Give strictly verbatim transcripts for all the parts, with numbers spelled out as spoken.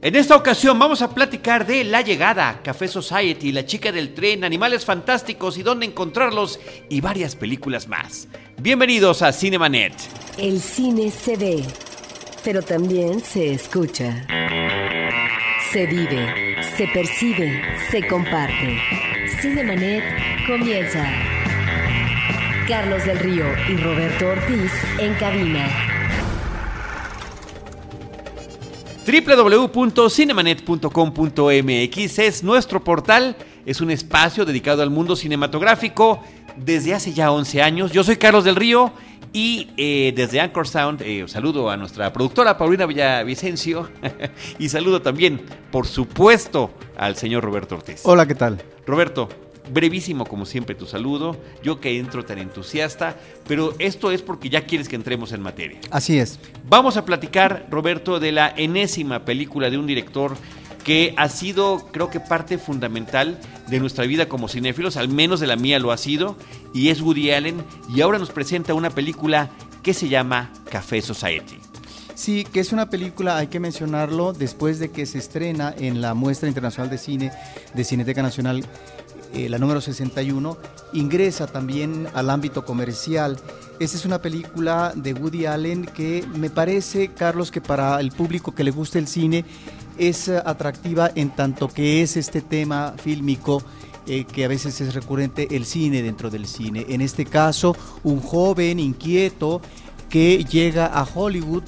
En esta ocasión vamos a platicar de La Llegada, Café Society, La Chica del Tren, Animales Fantásticos y Dónde Encontrarlos y varias películas más. Bienvenidos a Cinemanet. El cine se ve, pero también se escucha. Se vive, se percibe, se comparte. Cinemanet comienza. Carlos del Río y Roberto Ortiz en cabina. doble u doble u doble u punto cinemanet punto com punto m x es nuestro portal, es un espacio dedicado al mundo cinematográfico desde hace ya once años. Yo soy Carlos del Río y eh, desde Anchor Sound eh, saludo a nuestra productora Paulina Villavicencio y saludo también, por supuesto, al señor Roberto Ortiz. Hola, ¿qué tal? Roberto, brevísimo como siempre tu saludo, yo que entro tan entusiasta, pero esto es porque ya quieres que entremos en materia. Así es. Vamos a platicar, Roberto, de la enésima película de un director que ha sido, creo que, parte fundamental de nuestra vida como cinéfilos, al menos de la mía lo ha sido, y es Woody Allen, y ahora nos presenta una película que se llama Café Society. Sí, que es una película, hay que mencionarlo, después de que se estrena en la Muestra Internacional de Cine de Cineteca Nacional, Eh, la número sesenta y uno, ingresa también al ámbito comercial. Esta es una película de Woody Allen que me parece, Carlos, que para el público que le gusta el cine es atractiva en tanto que es este tema fílmico eh, que a veces es recurrente, el cine dentro del cine. En este caso, un joven inquieto que llega a Hollywood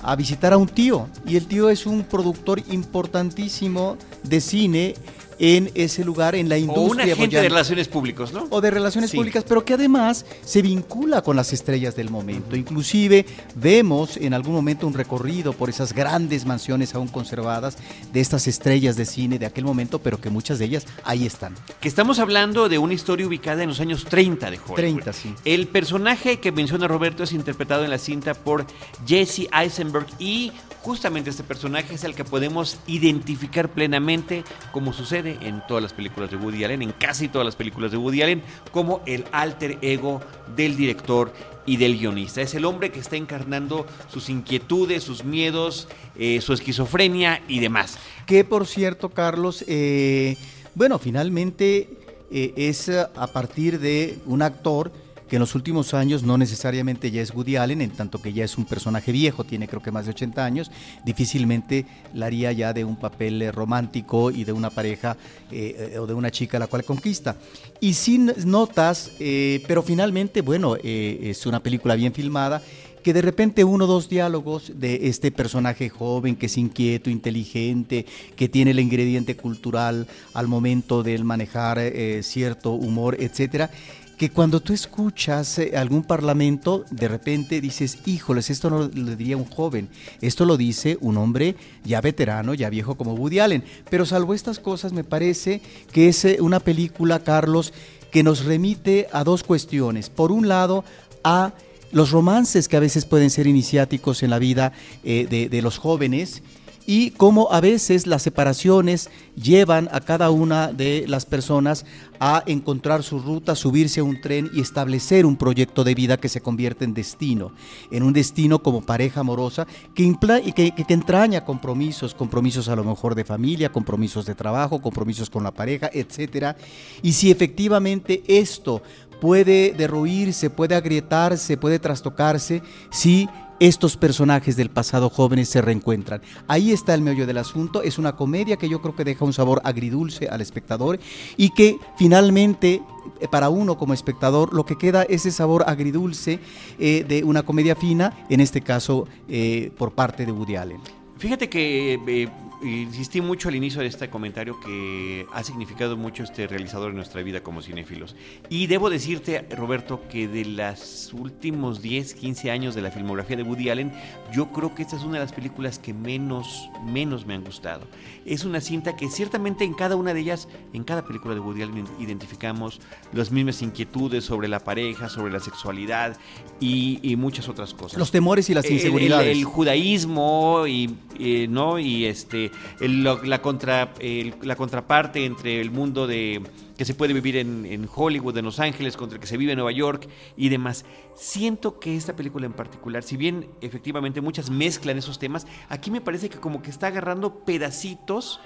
a visitar a un tío, y el tío es un productor importantísimo de cine en ese lugar, en la industria. O un agente boyana, de relaciones públicas, ¿no? O de relaciones sí. públicas, pero que además se vincula con las estrellas del momento. Inclusive vemos en algún momento un recorrido por esas grandes mansiones aún conservadas de estas estrellas de cine de aquel momento, pero que muchas de ellas ahí están. Que estamos hablando de una historia ubicada en los años treinta de Hollywood. treinta, sí. El personaje que menciona Roberto es interpretado en la cinta por Jesse Eisenberg y justamente este personaje es el que podemos identificar plenamente, como sucede en todas las películas de Woody Allen, en casi todas las películas de Woody Allen, como el alter ego del director y del guionista. Es el hombre que está encarnando sus inquietudes, sus miedos, eh, su esquizofrenia y demás. Que, por cierto, Carlos, eh, bueno, finalmente eh, es a partir de un actor que en los últimos años no necesariamente ya es Woody Allen, en tanto que ya es un personaje viejo, tiene creo que más de ochenta años, difícilmente la haría ya de un papel romántico y de una pareja eh, o de una chica a la cual conquista. Y sin notas, eh, pero finalmente, bueno, eh, es una película bien filmada, que de repente uno o dos diálogos de este personaje joven que es inquieto, inteligente, que tiene el ingrediente cultural al momento del manejar eh, cierto humor, etcétera, que cuando tú escuchas algún parlamento, de repente dices, híjoles, esto no lo diría un joven, esto lo dice un hombre ya veterano, ya viejo como Woody Allen. Pero salvo estas cosas, me parece que es una película, Carlos, que nos remite a dos cuestiones. Por un lado, a los romances que a veces pueden ser iniciáticos en la vida eh, de, de los jóvenes, y cómo a veces las separaciones llevan a cada una de las personas a encontrar su ruta, subirse a un tren y establecer un proyecto de vida que se convierte en destino, en un destino como pareja amorosa que, impl- que, que entraña compromisos, compromisos a lo mejor de familia, compromisos de trabajo, compromisos con la pareja, etcétera. Y si efectivamente esto puede derruirse, puede agrietarse, puede trastocarse, si estos personajes del pasado jóvenes se reencuentran. Ahí está el meollo del asunto. Es una comedia que yo creo que deja un sabor agridulce al espectador y que finalmente, para uno como espectador, lo que queda es ese sabor agridulce eh, de una comedia fina, en este caso eh, por parte de Woody Allen. Fíjate que eh, insistí mucho al inicio de este comentario que ha significado mucho este realizador en nuestra vida como cinéfilos. Y debo decirte, Roberto, que de los últimos diez, quince años de la filmografía de Woody Allen, yo creo que esta es una de las películas que menos, menos me han gustado. Es una cinta que ciertamente en cada una de ellas, en cada película de Woody Allen, identificamos las mismas inquietudes sobre la pareja, sobre la sexualidad y, y muchas otras cosas. Los temores y las inseguridades. El, el, el judaísmo y... Eh, no y este el, la, contra, el, la contraparte entre el mundo de que se puede vivir en, en Hollywood, en Los Ángeles, contra el que se vive en Nueva York y demás. Siento que esta película en particular, si bien efectivamente muchas mezclan esos temas, aquí me parece que como que está agarrando pedacitos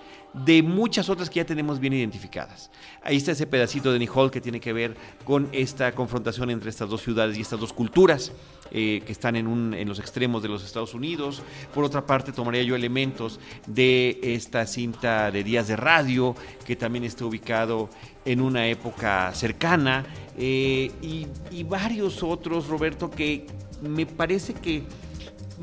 de muchas otras que ya tenemos bien identificadas. Ahí está ese pedacito de Nicole que tiene que ver con esta confrontación entre estas dos ciudades y estas dos culturas eh, que están en, un, en los extremos de los Estados Unidos. Por otra parte, tomaría yo elementos de esta cinta de Días de Radio, que también está ubicado en una época cercana, eh, y, y varios otros, Roberto, que me parece que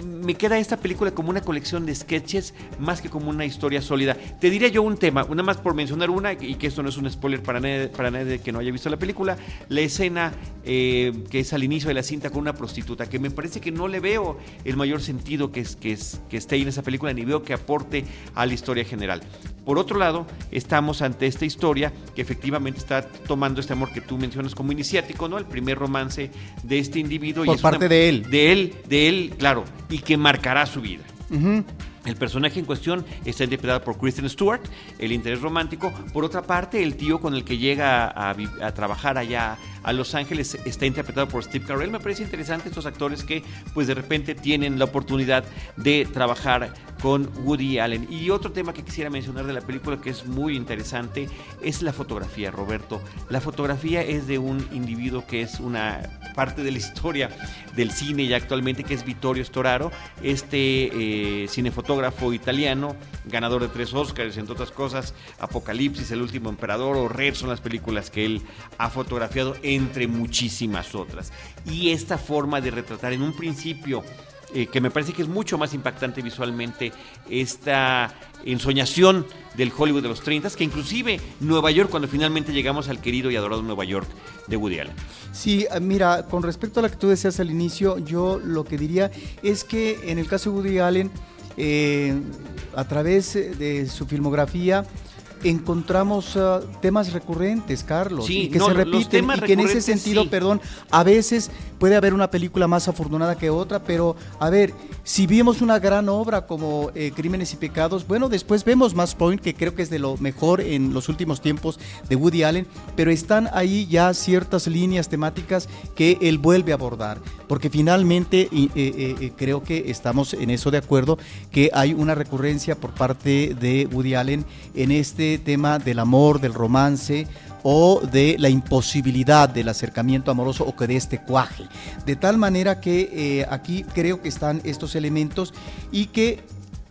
me queda esta película como una colección de sketches más que como una historia sólida. Te diré yo un tema, nada más por mencionar una, y que esto no es un spoiler para nadie, para nadie que no haya visto la película, la escena eh, que es al inicio de la cinta con una prostituta, que me parece que no le veo el mayor sentido que, es, que, es, que esté ahí en esa película, ni veo que aporte a la historia general. Por otro lado, estamos ante esta historia que efectivamente está tomando este amor que tú mencionas como iniciático, ¿no? El primer romance de este individuo. Por y es parte una, de él. De él, de él, claro, y que marcará su vida. Uh-huh. El personaje en cuestión está interpretado por Kristen Stewart, el interés romántico. Por otra parte, el tío con el que llega a, a trabajar allá a Los Ángeles está interpretado por Steve Carell. Me parece interesante estos actores que, pues, de repente tienen la oportunidad de trabajar con Woody Allen. Y otro tema que quisiera mencionar de la película que es muy interesante es la fotografía, Roberto. La fotografía es de un individuo que es una parte de la historia del cine ya actualmente, que es Vittorio Storaro, este eh, cinefotógrafo italiano, ganador de tres Oscars, entre otras cosas, Apocalipsis, El último emperador o Red son las películas que él ha fotografiado, entre muchísimas otras. Y esta forma de retratar en un principio, eh, que me parece que es mucho más impactante visualmente, esta ensoñación del Hollywood de los treinta, que inclusive Nueva York, cuando finalmente llegamos al querido y adorado Nueva York de Woody Allen. Sí, mira, con respecto a lo que tú decías al inicio, yo lo que diría es que en el caso de Woody Allen, eh, a través de su filmografía, encontramos uh, temas recurrentes, Carlos, sí, y que no, se repiten, y que en ese sentido, sí. perdón, a veces puede haber una película más afortunada que otra, pero a ver, si vimos una gran obra como eh, Crímenes y Pecados, bueno, después vemos Mass Point, que creo que es de lo mejor en los últimos tiempos de Woody Allen, pero están ahí ya ciertas líneas temáticas que él vuelve a abordar, porque finalmente eh, eh, eh, creo que estamos en eso de acuerdo, que hay una recurrencia por parte de Woody Allen en este tema del amor, del romance o de la imposibilidad del acercamiento amoroso o que de este cuaje. De tal manera que eh, aquí creo que están estos elementos y que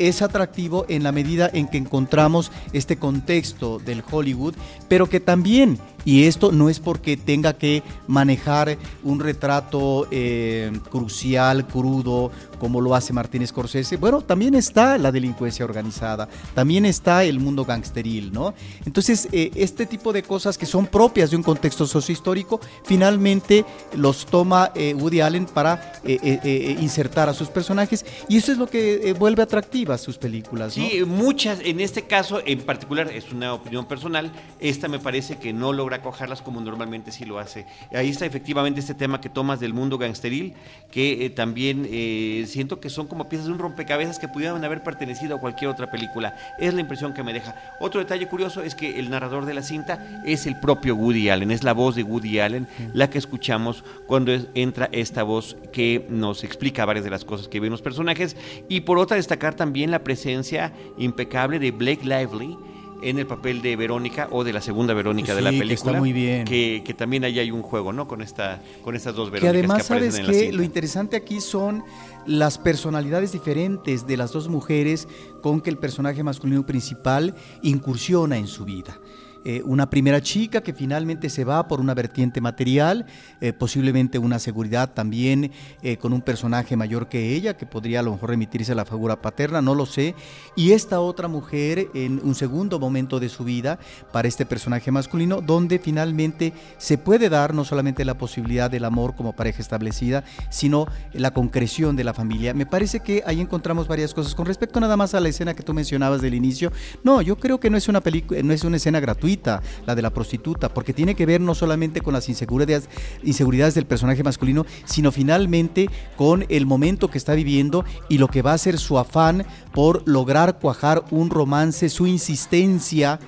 es atractivo en la medida en que encontramos este contexto del Hollywood, pero que también, y esto no es porque tenga que manejar un retrato eh, crucial, crudo, como lo hace Martin Scorsese, bueno, también está la delincuencia organizada, también está el mundo gangsteril, ¿no? Entonces, eh, este tipo de cosas que son propias de un contexto sociohistórico, finalmente los toma eh, Woody Allen para eh, eh, eh, insertar a sus personajes, y eso es lo que eh, vuelve atractivo sus películas, ¿no? Sí, muchas, en este caso en particular, es una opinión personal, esta me parece que no logra cojarlas como normalmente sí lo hace. Ahí está efectivamente este tema que tomas del mundo gangsteril, que eh, también eh, siento que son como piezas de un rompecabezas que pudieran haber pertenecido a cualquier otra película, es la impresión que me deja. Otro detalle curioso es que el narrador de la cinta es el propio Woody Allen, es la voz de Woody Allen, la que escuchamos cuando es, entra esta voz que nos explica varias de las cosas que ven los personajes. Y por otra, destacar también También la presencia impecable de Blake Lively en el papel de Verónica o de la segunda Verónica, sí, de la película. Que está muy bien. Que, que también ahí hay un juego, ¿no? Con esta, con estas dos Verónicas. Que además, que aparecen, ¿sabes qué? En la cinta. Lo interesante aquí son las personalidades diferentes de las dos mujeres con que el personaje masculino principal incursiona en su vida. Eh, una primera chica que finalmente se va por una vertiente material, eh, posiblemente una seguridad también eh, con un personaje mayor que ella, que podría a lo mejor remitirse a la figura paterna, no lo sé. Y esta otra mujer en un segundo momento de su vida para este personaje masculino, donde finalmente se puede dar no solamente la posibilidad del amor como pareja establecida, sino la concreción de la familia. Me parece que ahí encontramos varias cosas. Con respecto nada más a la escena que tú mencionabas del inicio, no, yo creo que no es una, pelic- no es una escena gratuita. gratuita, la de la prostituta, porque tiene que ver no solamente con las inseguridades, inseguridades del personaje masculino, sino finalmente con el momento que está viviendo y lo que va a ser su afán por lograr cuajar un romance, su insistencia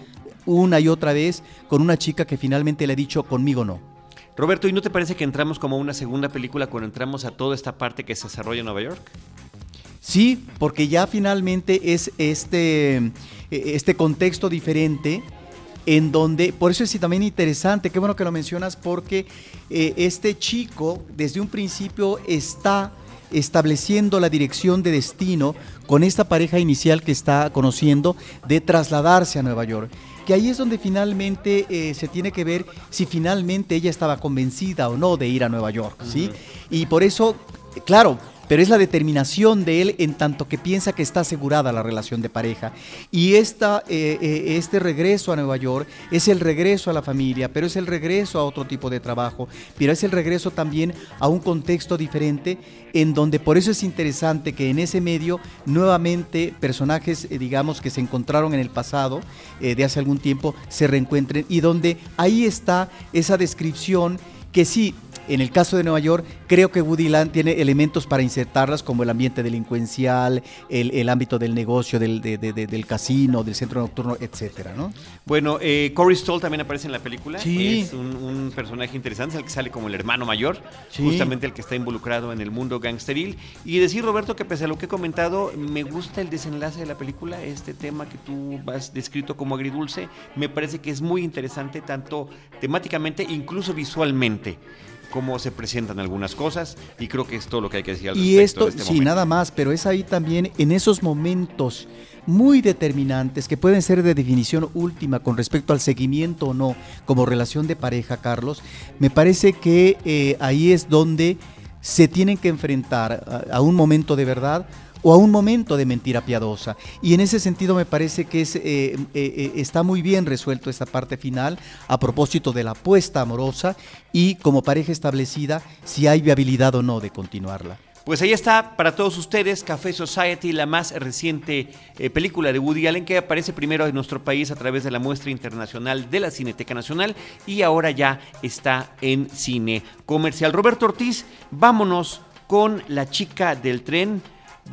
una y otra vez con una chica que finalmente le ha dicho conmigo no. Roberto, ¿y no te parece que entramos como a una segunda película cuando entramos a toda esta parte que se desarrolla en Nueva York? Sí, porque ya finalmente es este, este contexto diferente en donde, por eso es también interesante, qué bueno que lo mencionas, porque eh, este chico desde un principio está estableciendo la dirección de destino con esta pareja inicial que está conociendo de trasladarse a Nueva York. Que ahí es donde finalmente eh, se tiene que ver si finalmente ella estaba convencida o no de ir a Nueva York, ¿sí? Uh-huh. Y por eso, claro, pero es la determinación de él en tanto que piensa que está asegurada la relación de pareja. Y esta, eh, eh, este regreso a Nueva York es el regreso a la familia, pero es el regreso a otro tipo de trabajo, pero es el regreso también a un contexto diferente, en donde por eso es interesante que en ese medio nuevamente personajes, eh, digamos, que se encontraron en el pasado, eh, de hace algún tiempo, se reencuentren, y donde ahí está esa descripción que sí, en el caso de Nueva York, creo que Woody Allen tiene elementos para insertarlas, como el ambiente delincuencial, el, el ámbito del negocio, del, de, de, del casino, del centro nocturno, etcétera, ¿no? Bueno, eh, Corey Stoll también aparece en la película. Sí. Es un, un personaje interesante, el que sale como el hermano mayor, sí, justamente el que está involucrado en el mundo gangsteril. Y decir, Roberto, que pese a lo que he comentado, me gusta el desenlace de la película, este tema que tú has descrito como agridulce, me parece que es muy interesante, tanto temáticamente, incluso visualmente, cómo se presentan algunas cosas, y creo que es todo lo que hay que decir al respecto. Y esto, este sí, momento. Nada más, pero es ahí también, en esos momentos muy determinantes, que pueden ser de definición última con respecto al seguimiento o no, como relación de pareja, Carlos, me parece que eh, ahí es donde se tienen que enfrentar a, a un momento de verdad, o a un momento de mentira piadosa. Y en ese sentido me parece que es, eh, eh, está muy bien resuelto esta parte final a propósito de la apuesta amorosa y como pareja establecida si hay viabilidad o no de continuarla. Pues ahí está para todos ustedes Café Society, la más reciente eh, película de Woody Allen, que aparece primero en nuestro país a través de la Muestra Internacional de la Cineteca Nacional y ahora ya está en cine comercial. Roberto Ortiz, vámonos con La Chica del Tren.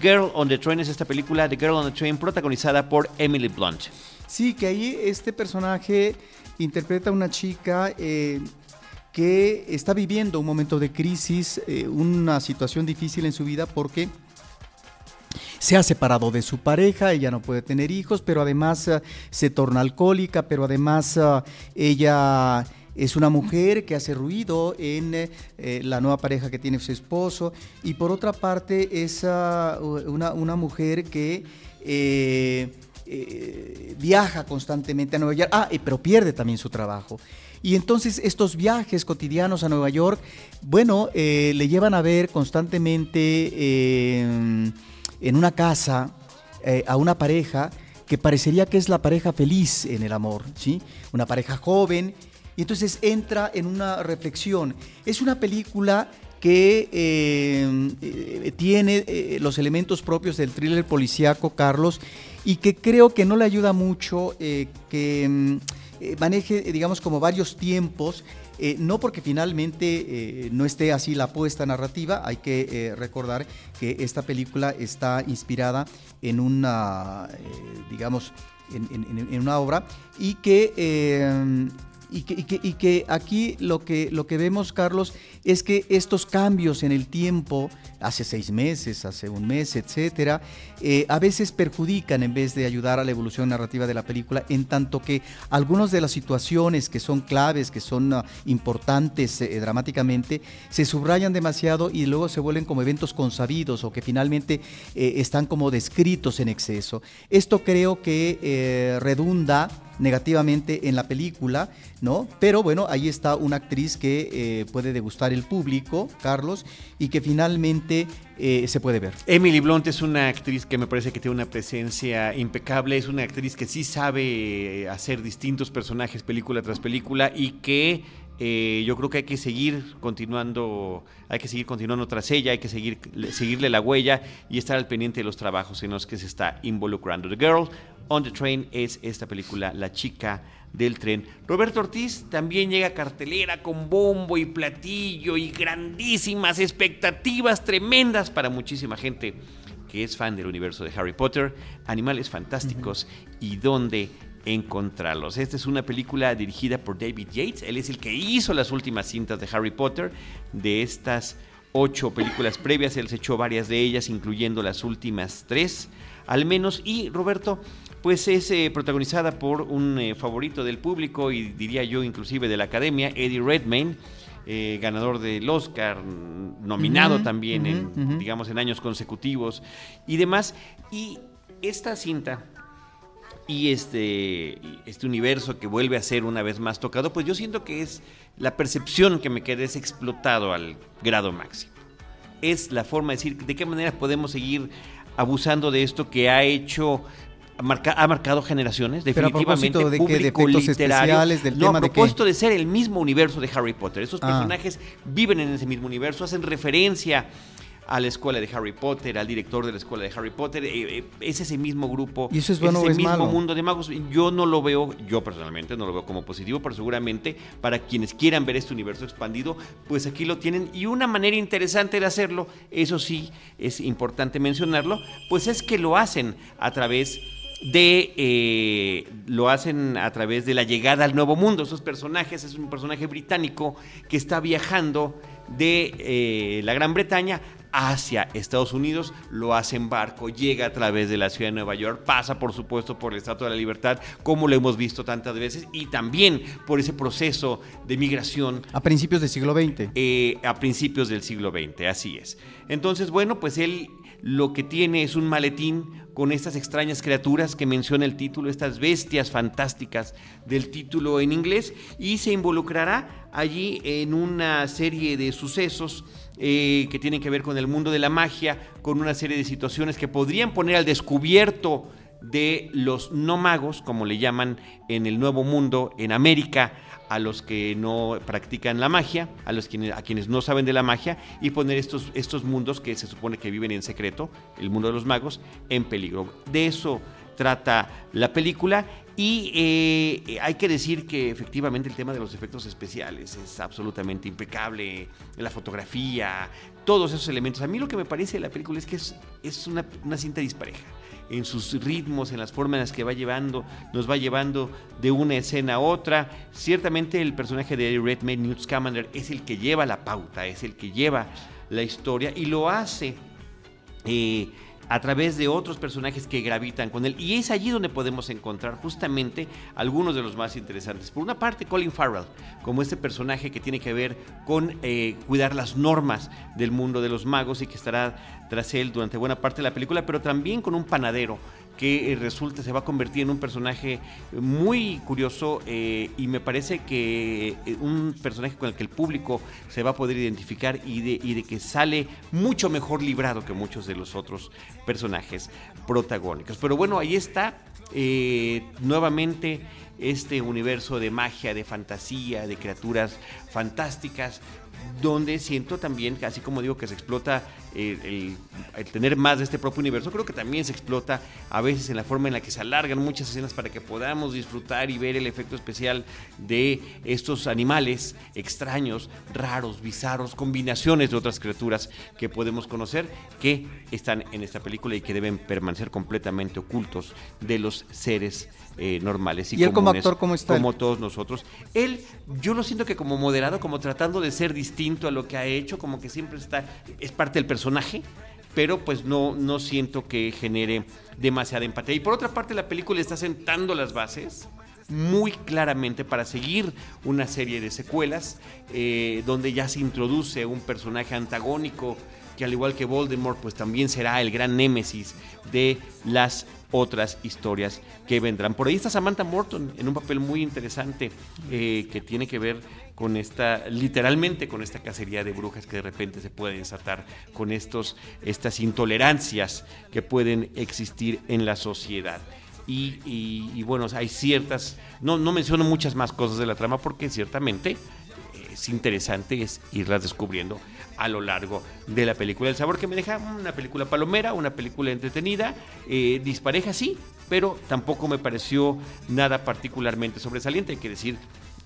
Girl on the Train es esta película, The Girl on the Train, protagonizada por Emily Blunt. Sí, que ahí este personaje interpreta a una chica eh, que está viviendo un momento de crisis, eh, una situación difícil en su vida porque se ha separado de su pareja, ella no puede tener hijos, pero además eh, se torna alcohólica, pero además eh, ella... es una mujer que hace ruido en eh, la nueva pareja que tiene su esposo, y por otra parte es uh, una, una mujer que eh, eh, viaja constantemente a Nueva York, ah, eh, pero pierde también su trabajo. Y entonces estos viajes cotidianos a Nueva York, bueno, eh, le llevan a ver constantemente eh, en una casa eh, a una pareja que parecería que es la pareja feliz en el amor, ¿sí? Una pareja joven. Y entonces entra en una reflexión. Es una película que eh, eh, tiene eh, los elementos propios del thriller policíaco, Carlos, y que creo que no le ayuda mucho eh, que eh, maneje, digamos, como varios tiempos, eh, no porque finalmente eh, no esté así la apuesta narrativa. Hay que eh, recordar que esta película está inspirada en una, eh, digamos, en, en, en una obra y que... Eh, Y que, y, que, y que aquí lo que, lo que vemos, Carlos, es que estos cambios en el tiempo, hace seis meses, hace un mes, etcétera, eh, a veces perjudican en vez de ayudar a la evolución narrativa de la película, en tanto que algunas de las situaciones que son claves, que son uh, importantes eh, dramáticamente, se subrayan demasiado y luego se vuelven como eventos consabidos o que finalmente eh, están como descritos en exceso. Esto creo que eh, redunda negativamente en la película, ¿no? Pero bueno, ahí está una actriz que eh, puede degustar el público, Carlos, y que finalmente eh, se puede ver. Emily Blunt es una actriz que me parece que tiene una presencia impecable, es una actriz que sí sabe hacer distintos personajes película tras película y que Eh, yo creo que hay que seguir continuando, hay que seguir continuando tras ella, hay que seguir, seguirle la huella y estar al pendiente de los trabajos en los que se está involucrando. The Girl on the Train es esta película, La Chica del Tren. Roberto Ortiz también llega a cartelera con bombo y platillo y grandísimas expectativas tremendas para muchísima gente que es fan del universo de Harry Potter, Animales Fantásticos uh-huh. y Dónde Encontrarlos. Esta es una película dirigida por David Yates. Él es el que hizo las últimas cintas de Harry Potter. De estas ocho películas previas, él se echó varias de ellas, incluyendo las últimas tres, al menos. Y Roberto, pues es eh, protagonizada por un eh, favorito del público y diría yo inclusive de la academia, Eddie Redmayne, eh, ganador del Oscar, nominado uh-huh, también, uh-huh, en, uh-huh. digamos, en años consecutivos y demás. Y esta cinta y este, este universo que vuelve a ser una vez más tocado, pues yo siento que es la percepción que me queda, es explotado al grado máximo. Es la forma de decir de qué manera podemos seguir abusando de esto que ha hecho... Marca, ha marcado generaciones, definitivamente. Pero a propósito de público, que de especiales, del no, tema a propósito de, que... de ser el mismo universo de Harry Potter. Esos personajes ah. viven en ese mismo universo, hacen referencia a la escuela de Harry Potter, al director de la escuela de Harry Potter, eh, eh, es ese mismo grupo, ¿y eso es bueno, es ese o es mismo malo? Mundo de magos. Yo no lo veo, yo personalmente no lo veo como positivo, pero seguramente para quienes quieran ver este universo expandido, pues aquí lo tienen. Y una manera interesante de hacerlo, eso sí, es importante mencionarlo, pues es que lo hacen a través de eh, lo hacen a través de la llegada al nuevo mundo. Esos personajes, es un personaje británico que está viajando de eh, la Gran Bretaña hacia Estados Unidos, lo hace en barco, llega a través de la ciudad de Nueva York, pasa por supuesto por el Estatua de la Libertad, como lo hemos visto tantas veces, y también por ese proceso de migración. A principios del siglo veinte. Eh, a principios del siglo veinte, así es. Entonces, bueno, pues él lo que tiene es un maletín con estas extrañas criaturas que menciona el título, estas bestias fantásticas del título en inglés, y se involucrará allí en una serie de sucesos Eh, que tienen que ver con el mundo de la magia, con una serie de situaciones que podrían poner al descubierto de los no magos, como le llaman en el Nuevo Mundo, en América, a los que no practican la magia, a los quienes, a quienes no saben de la magia, y poner estos, estos mundos que se supone que viven en secreto, el mundo de los magos, en peligro. De eso trata la película. Y eh, hay que decir que efectivamente el tema de los efectos especiales es absolutamente impecable, la fotografía, todos esos elementos. A mí lo que me parece de la película es que es, es una, una cinta dispareja en sus ritmos, en las formas en las que va llevando, nos va llevando de una escena a otra. Ciertamente el personaje de Redmayne, Newt Scamander, es el que lleva la pauta, es el que lleva la historia y lo hace... Eh, a través de otros personajes que gravitan con él. Y es allí donde podemos encontrar justamente algunos de los más interesantes. Por una parte, Colin Farrell, como este personaje que tiene que ver con eh, cuidar las normas del mundo de los magos y que estará tras él durante buena parte de la película, pero también con un panadero que eh, resulta se va a convertir en un personaje muy curioso eh, y me parece que eh, un personaje con el que el público se va a poder identificar y de, y de que sale mucho mejor librado que muchos de los otros personajes protagónicos. Pero bueno, ahí está eh, nuevamente este universo de magia, de fantasía, de criaturas fantásticas, donde siento también, así como digo que se explota el, el, el tener más de este propio universo, creo que también se explota a veces en la forma en la que se alargan muchas escenas para que podamos disfrutar y ver el efecto especial de estos animales extraños, raros, bizarros, combinaciones de otras criaturas que podemos conocer, que están en esta película y que deben permanecer completamente ocultos de los seres eh, normales y, ¿y él comunes, como actor, ¿cómo está como él? Todos nosotros. Él, yo lo siento que como moderado, como tratando de ser distinto a lo que ha hecho, como que siempre está, es parte del personaje, pero pues no, no siento que genere demasiada empatía. Y por otra parte, la película está sentando las bases muy claramente para seguir una serie de secuelas eh, donde ya se introduce un personaje antagónico que, al igual que Voldemort, pues también será el gran némesis de las otras historias que vendrán. Por ahí está Samantha Morton en un papel muy interesante eh, que tiene que ver con esta, literalmente con esta cacería de brujas que de repente se puede desatar con estos, estas intolerancias que pueden existir en la sociedad. Y, y, y bueno, hay ciertas, no, no menciono muchas más cosas de la trama porque ciertamente es interesante es irlas descubriendo a lo largo de la película. El sabor que me deja, una película palomera, una película entretenida, eh, dispareja, sí, pero tampoco me pareció nada particularmente sobresaliente. Hay que decir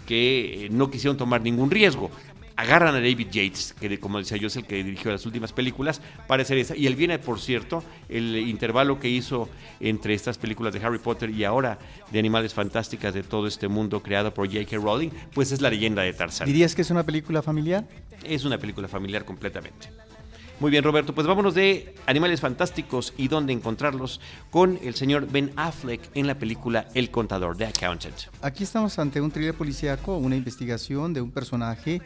que no quisieron tomar ningún riesgo. Agarran a David Yates, que como decía yo es el que dirigió las últimas películas, para hacer esa. Y él viene, por cierto, el intervalo que hizo entre estas películas de Harry Potter y ahora de Animales Fantásticas, de todo este mundo creado por J K. Rowling, pues es La Leyenda de Tarzán. ¿Dirías que es una película familiar? Es una película familiar completamente. Muy bien, Roberto, pues vámonos de Animales Fantásticos y Dónde Encontrarlos con el señor Ben Affleck en la película El Contador, The Accountant. Aquí estamos ante un thriller policíaco, una investigación de un personaje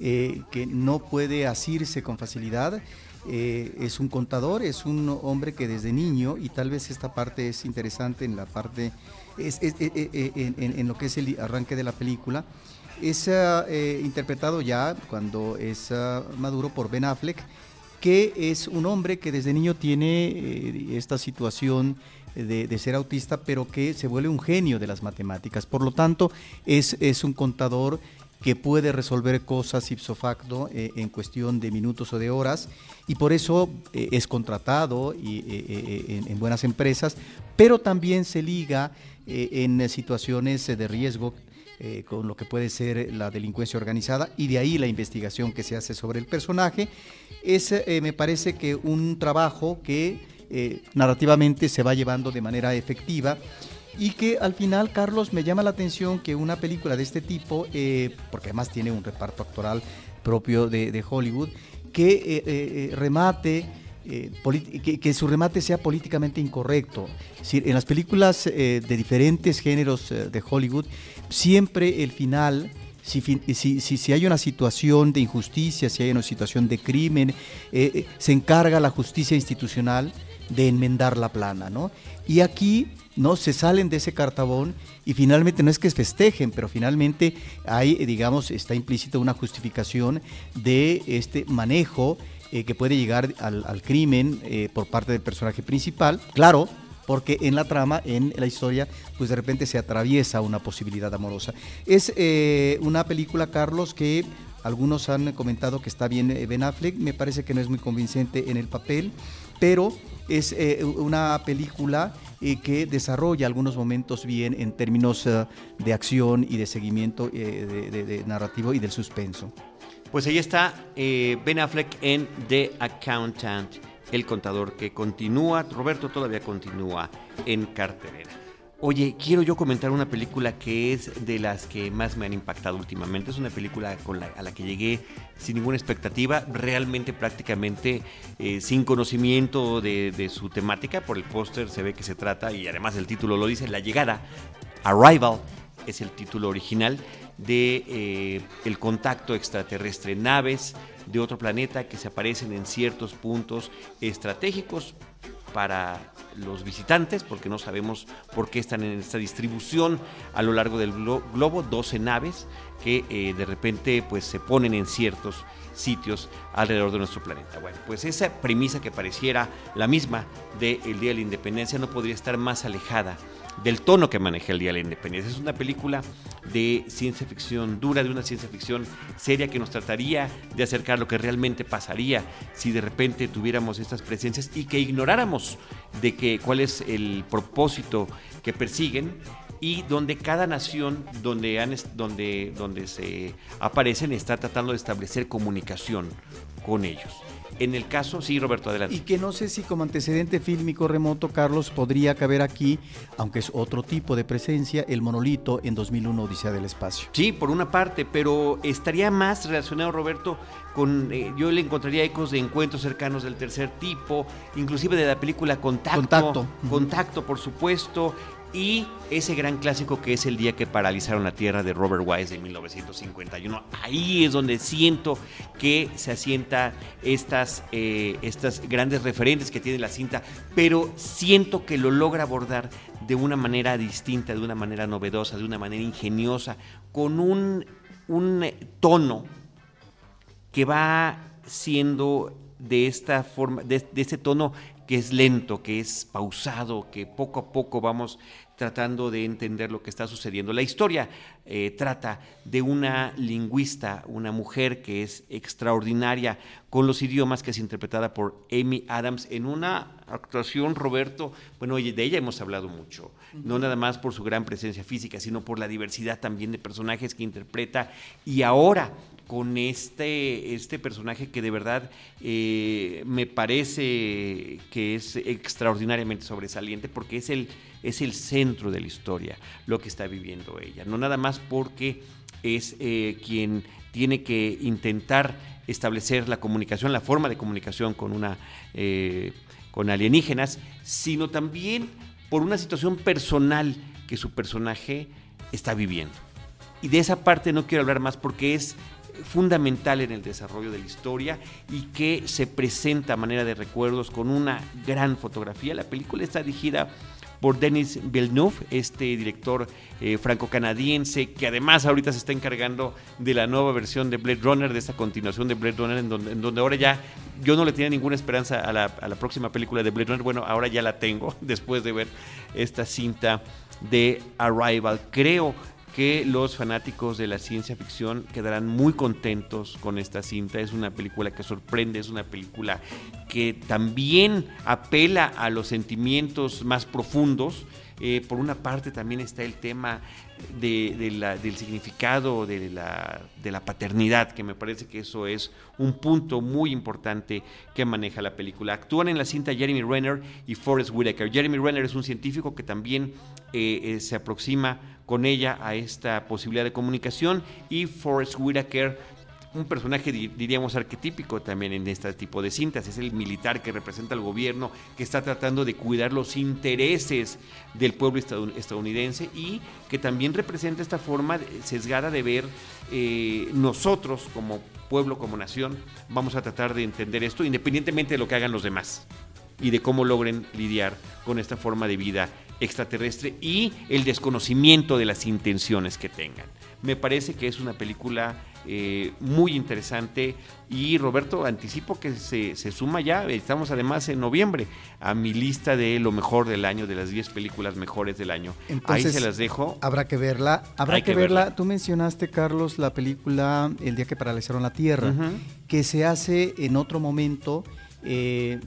Eh, que no puede asirse con facilidad, eh, es un contador, es un hombre que desde niño, y tal vez esta parte es interesante en la parte, es, es, es, es, en, en, en lo que es el arranque de la película, es uh, eh, interpretado ya cuando es uh, maduro por Ben Affleck, que es un hombre que desde niño tiene eh, esta situación De, de ser autista, pero que se vuelve un genio de las matemáticas. Por lo tanto, es, es un contador que puede resolver cosas ipso facto eh, en cuestión de minutos o de horas, y por eso eh, es contratado y, eh, eh, en, en buenas empresas, pero también se liga eh, en situaciones de riesgo eh, con lo que puede ser la delincuencia organizada, y de ahí la investigación que se hace sobre el personaje. Es, eh, me parece que un trabajo que Eh, narrativamente se va llevando de manera efectiva, y que al final, Carlos, me llama la atención que una película de este tipo, eh, porque además tiene un reparto actoral propio de, de Hollywood, que eh, eh, remate eh, politi- que, que su remate sea políticamente incorrecto. Es decir, en las películas eh, de diferentes géneros eh, de Hollywood, siempre el final, Si, si, si, si hay una situación de injusticia, si hay una situación de crimen, eh, se encarga la justicia institucional de enmendar la plana, ¿no? Y aquí, ¿no?, se salen de ese cartabón, y finalmente no es que festejen, pero finalmente hay, digamos, está implícita una justificación de este manejo eh, que puede llegar al, al crimen eh, por parte del personaje principal. Claro, porque en la trama, en la historia, pues de repente se atraviesa una posibilidad amorosa. Es eh, una película, Carlos, que algunos han comentado que está bien Ben Affleck. Me parece que no es muy convincente en el papel, pero es eh, una película eh, que desarrolla algunos momentos bien en términos eh, de acción y de seguimiento eh, de, de, de narrativo y del suspenso. Pues ahí está eh, Ben Affleck en The Accountant, El Contador, que continúa, Roberto, todavía continúa en cartelera. Oye, quiero yo comentar una película que es de las que más me han impactado últimamente. Es una película con la, a la que llegué sin ninguna expectativa, realmente prácticamente eh, sin conocimiento de, de su temática. Por el póster se ve que se trata, y además el título lo dice, La Llegada. Arrival es el título original de eh, el contacto extraterrestre, naves de otro planeta que se aparecen en ciertos puntos estratégicos para los visitantes, porque no sabemos por qué están en esta distribución a lo largo del globo, doce naves que eh, de repente pues, se ponen en ciertos sitios alrededor de nuestro planeta. Bueno, pues esa premisa que pareciera la misma del Día de la Independencia no podría estar más alejada del tono que maneja el Día de la Independencia. Es una película de ciencia ficción dura, de una ciencia ficción seria que nos trataría de acercar lo que realmente pasaría si de repente tuviéramos estas presencias y que ignoráramos de que, cuál es el propósito que persiguen, y donde cada nación donde, han, donde, donde se aparecen está tratando de establecer comunicación con ellos. En el caso, sí, Roberto, adelante. Y que no sé si como antecedente fílmico remoto, Carlos, podría caber aquí, aunque es otro tipo de presencia, el monolito en dos mil uno, Odisea del Espacio. Sí, por una parte, pero estaría más relacionado, Roberto, con eh, yo le encontraría ecos de encuentros cercanos del tercer tipo, inclusive de la película Contacto. Contacto. Contacto, por supuesto. Y ese gran clásico que es El Día que Paralizaron la Tierra, de Robert Wise, de mil novecientos cincuenta y uno. Ahí es donde siento que se asientan estas, eh, estas grandes referentes que tiene la cinta, pero siento que lo logra abordar de una manera distinta, de una manera novedosa, de una manera ingeniosa, con un, un tono que va siendo de esta forma, de, de este tono que es lento, que es pausado, que poco a poco vamos tratando de entender lo que está sucediendo. La historia eh, trata de una lingüista, una mujer que es extraordinaria con los idiomas, que es interpretada por Amy Adams en una actuación, Roberto, bueno, de ella hemos hablado mucho, no nada más por su gran presencia física, sino por la diversidad también de personajes que interpreta, y ahora con este, este personaje que de verdad eh, me parece que es extraordinariamente sobresaliente, porque es el, es el centro de la historia lo que está viviendo ella, no nada más porque es eh, quien tiene que intentar establecer la comunicación, la forma de comunicación con una eh, con alienígenas, sino también por una situación personal que su personaje está viviendo. Y de esa parte no quiero hablar más porque es fundamental en el desarrollo de la historia y que se presenta a manera de recuerdos con una gran fotografía. La película está dirigida por Denis Villeneuve, este director eh, franco-canadiense, que además ahorita se está encargando de la nueva versión de Blade Runner, de esta continuación de Blade Runner, en donde, en donde ahora ya yo no le tenía ninguna esperanza a la, a la próxima película de Blade Runner. Bueno, ahora ya la tengo después de ver esta cinta de Arrival. Creo que los fanáticos de la ciencia ficción quedarán muy contentos con esta cinta. Es una película que sorprende, es una película que también apela a los sentimientos más profundos. Eh, por una parte también está el tema de, de la, del significado de la, de la paternidad, que me parece que eso es un punto muy importante que maneja la película. Actúan en la cinta Jeremy Renner y Forrest Whitaker. Jeremy Renner es un científico que también eh, eh, se aproxima con ella a esta posibilidad de comunicación, y Forrest Whitaker, un personaje diríamos arquetípico también en este tipo de cintas, es el militar que representa al gobierno, que está tratando de cuidar los intereses del pueblo estadounidense y que también representa esta forma sesgada de ver eh, nosotros como pueblo, como nación, vamos a tratar de entender esto independientemente de lo que hagan los demás y de cómo logren lidiar con esta forma de vida extraterrestre y el desconocimiento de las intenciones que tengan. Me parece que es una película eh, muy interesante y, Roberto, anticipo que se, se suma ya, estamos además en noviembre, a mi lista de lo mejor del año, de las diez películas mejores del año. Entonces, ahí se las dejo. Habrá que verla. Habrá que, que verla. verla. Tú mencionaste, Carlos, la película El día que paralizaron la Tierra, uh-huh. que se hace en otro momento, eh,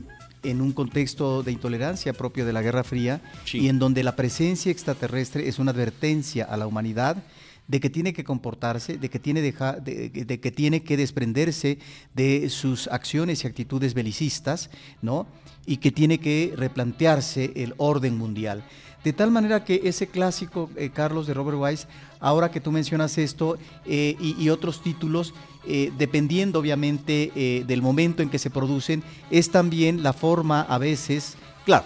en un contexto de intolerancia propio de la Guerra Fría, sí. y en donde la presencia extraterrestre es una advertencia a la humanidad de que tiene que comportarse, de que tiene, deja, de, de que tiene que desprenderse de sus acciones y actitudes belicistas, ¿no? Y que tiene que replantearse el orden mundial. De tal manera que ese clásico, eh, Carlos, de Robert Wise, ahora que tú mencionas esto eh, y, y otros títulos, eh, dependiendo obviamente eh, del momento en que se producen, es también la forma a veces, claro,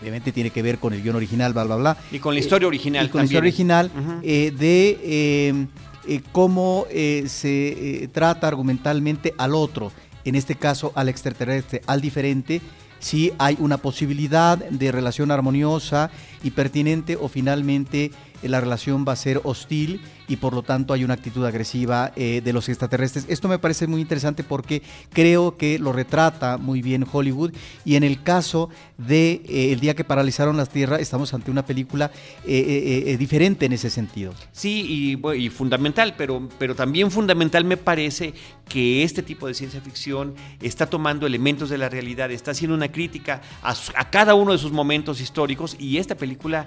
obviamente tiene que ver con el guión original, bla, bla, bla. Y con la historia eh, original. Y con también. la historia original uh-huh. eh, de eh, eh, cómo eh, se eh, trata argumentalmente al otro, en este caso al extraterrestre, al diferente, si hay una posibilidad de relación armoniosa y pertinente o finalmente eh, la relación va a ser hostil y por lo tanto hay una actitud agresiva eh, de los extraterrestres. Esto me parece muy interesante porque creo que lo retrata muy bien Hollywood, y en el caso de eh, El día que paralizaron la Tierra estamos ante una película eh, eh, eh, diferente en ese sentido. Sí, y, bueno, y fundamental, pero, pero también fundamental me parece que este tipo de ciencia ficción está tomando elementos de la realidad, está haciendo una crítica a, a cada uno de sus momentos históricos, y esta película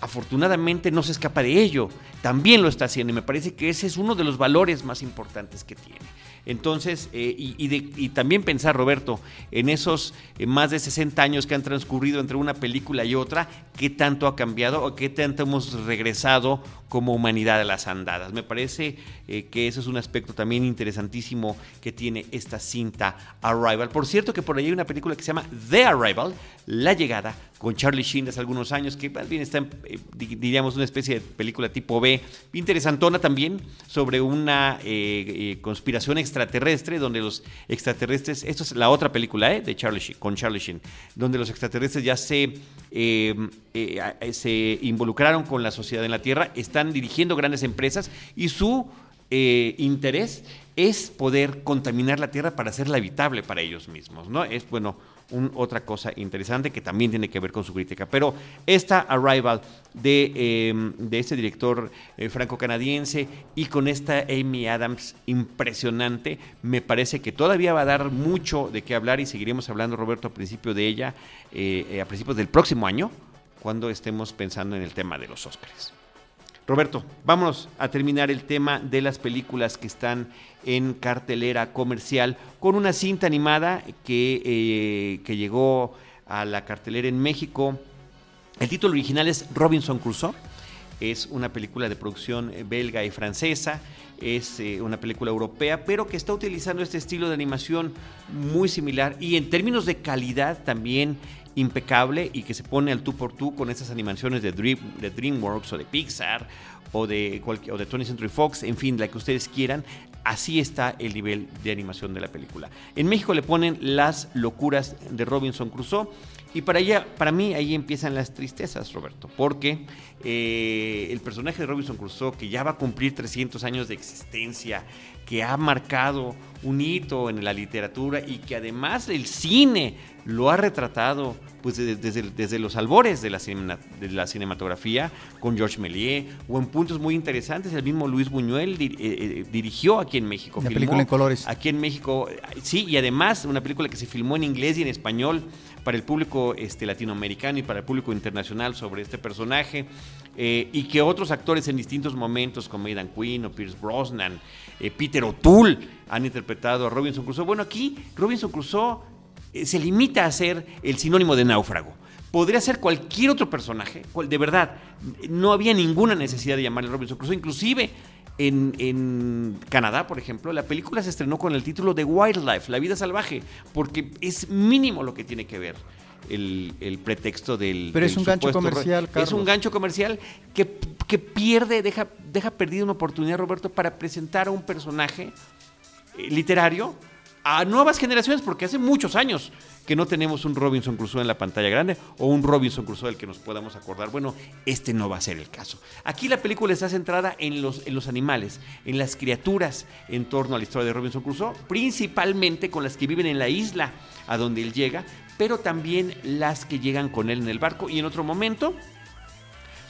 afortunadamente no se escapa de ello, también lo está haciendo, y me parece que ese es uno de los valores más importantes que tiene. Entonces, eh, y, y, de, y también pensar, Roberto, en esos eh, más de sesenta años que han transcurrido entre una película y otra, qué tanto ha cambiado o qué tanto hemos regresado como humanidad a las andadas. Me parece eh, que eso es un aspecto también interesantísimo que tiene esta cinta Arrival. Por cierto, que por ahí hay una película que se llama The Arrival, La Llegada, con Charlie Sheen hace algunos años, que más bien está, en, eh, diríamos, una especie de película tipo B, interesantona también, sobre una eh, eh, conspiración extraterrestre, extraterrestre, donde los extraterrestres, esto es la otra película ¿eh? de Charlie Sheen, con Charlie Sheen, donde los extraterrestres ya se, eh, eh, se involucraron con la sociedad en la Tierra, están dirigiendo grandes empresas y su eh, interés es poder contaminar la Tierra para hacerla habitable para ellos mismos, ¿no? Es, bueno, un, otra cosa interesante que también tiene que ver con su crítica. Pero esta Arrival de, eh, de este director eh, franco-canadiense y con esta Amy Adams impresionante, me parece que todavía va a dar mucho de qué hablar y seguiremos hablando, Roberto, a principio de ella, eh, a principios del próximo año, cuando estemos pensando en el tema de los Óscars. Roberto, vámonos a terminar el tema de las películas que están en cartelera comercial con una cinta animada que, eh, que llegó a la cartelera en México. El título original es Robinson Crusoe, es una película de producción belga y francesa, es eh, una película europea, pero que está utilizando este estilo de animación muy similar y en términos de calidad también impecable, y que se pone al tú por tú con estas animaciones de, Dream, de DreamWorks o de Pixar o de, o de twentieth Century Fox, en fin, la que ustedes quieran. Así está el nivel de animación de la película. En México le ponen Las locuras de Robinson Crusoe, y para, ella, para mí ahí empiezan las tristezas, Roberto, porque eh, el personaje de Robinson Crusoe, que ya va a cumplir trescientos años de existencia, que ha marcado un hito en la literatura y que además el cine lo ha retratado pues, desde, desde, desde los albores de la, cinema, de la cinematografía, con Georges Méliès, o en puntos muy interesantes. El mismo Luis Buñuel dir, eh, dirigió aquí en México. Una filmó, película en colores. Aquí en México, sí, y además una película que se filmó en inglés y en español para el público este, latinoamericano y para el público internacional sobre este personaje, eh, y que otros actores en distintos momentos, como Aidan Quinn o Pierce Brosnan, eh, Peter O'Toole, han interpretado a Robinson Crusoe. Bueno, aquí Robinson Crusoe eh, se limita a ser el sinónimo de náufrago. Podría ser cualquier otro personaje, cual, de verdad, no había ninguna necesidad de llamarle Robinson Crusoe, inclusive... En, en Canadá, por ejemplo, la película se estrenó con el título de Wildlife, la vida salvaje, porque es mínimo lo que tiene que ver el, el pretexto del... Pero del es un gancho comercial, Carlos. Es un gancho comercial que, que pierde, deja, deja perdida una oportunidad, Roberto, para presentar a un personaje literario a nuevas generaciones, porque hace muchos años que no tenemos un Robinson Crusoe en la pantalla grande o un Robinson Crusoe del que nos podamos acordar. Bueno, este no va a ser el caso. Aquí la película está centrada en los, en los animales, en las criaturas en torno a la historia de Robinson Crusoe, principalmente con las que viven en la isla a donde él llega, pero también las que llegan con él en el barco y en otro momento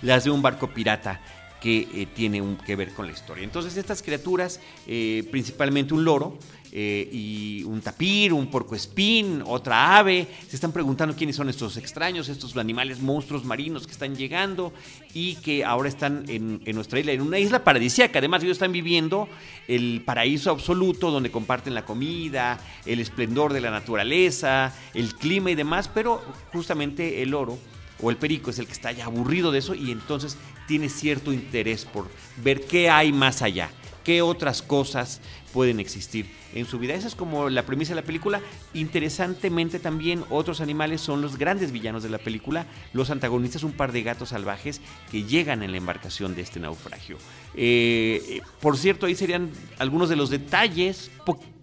las de un barco pirata que eh, tiene un, que ver con la historia. Entonces estas criaturas, eh, principalmente un loro, Eh, y un tapir, un puercoespín, otra ave, se están preguntando quiénes son estos extraños, estos animales monstruos marinos que están llegando y que ahora están en, en nuestra isla, en una isla paradisíaca. Además ellos están viviendo el paraíso absoluto donde comparten la comida, el esplendor de la naturaleza, el clima y demás, pero justamente el loro o el perico es el que está ya aburrido de eso y entonces tiene cierto interés por ver qué hay más allá, qué otras cosas pueden existir en su vida. Esa es como la premisa de la película. Interesantemente también otros animales son los grandes villanos de la película, los antagonistas, un par de gatos salvajes que llegan en la embarcación de este naufragio. Eh, por cierto, ahí serían algunos de los detalles,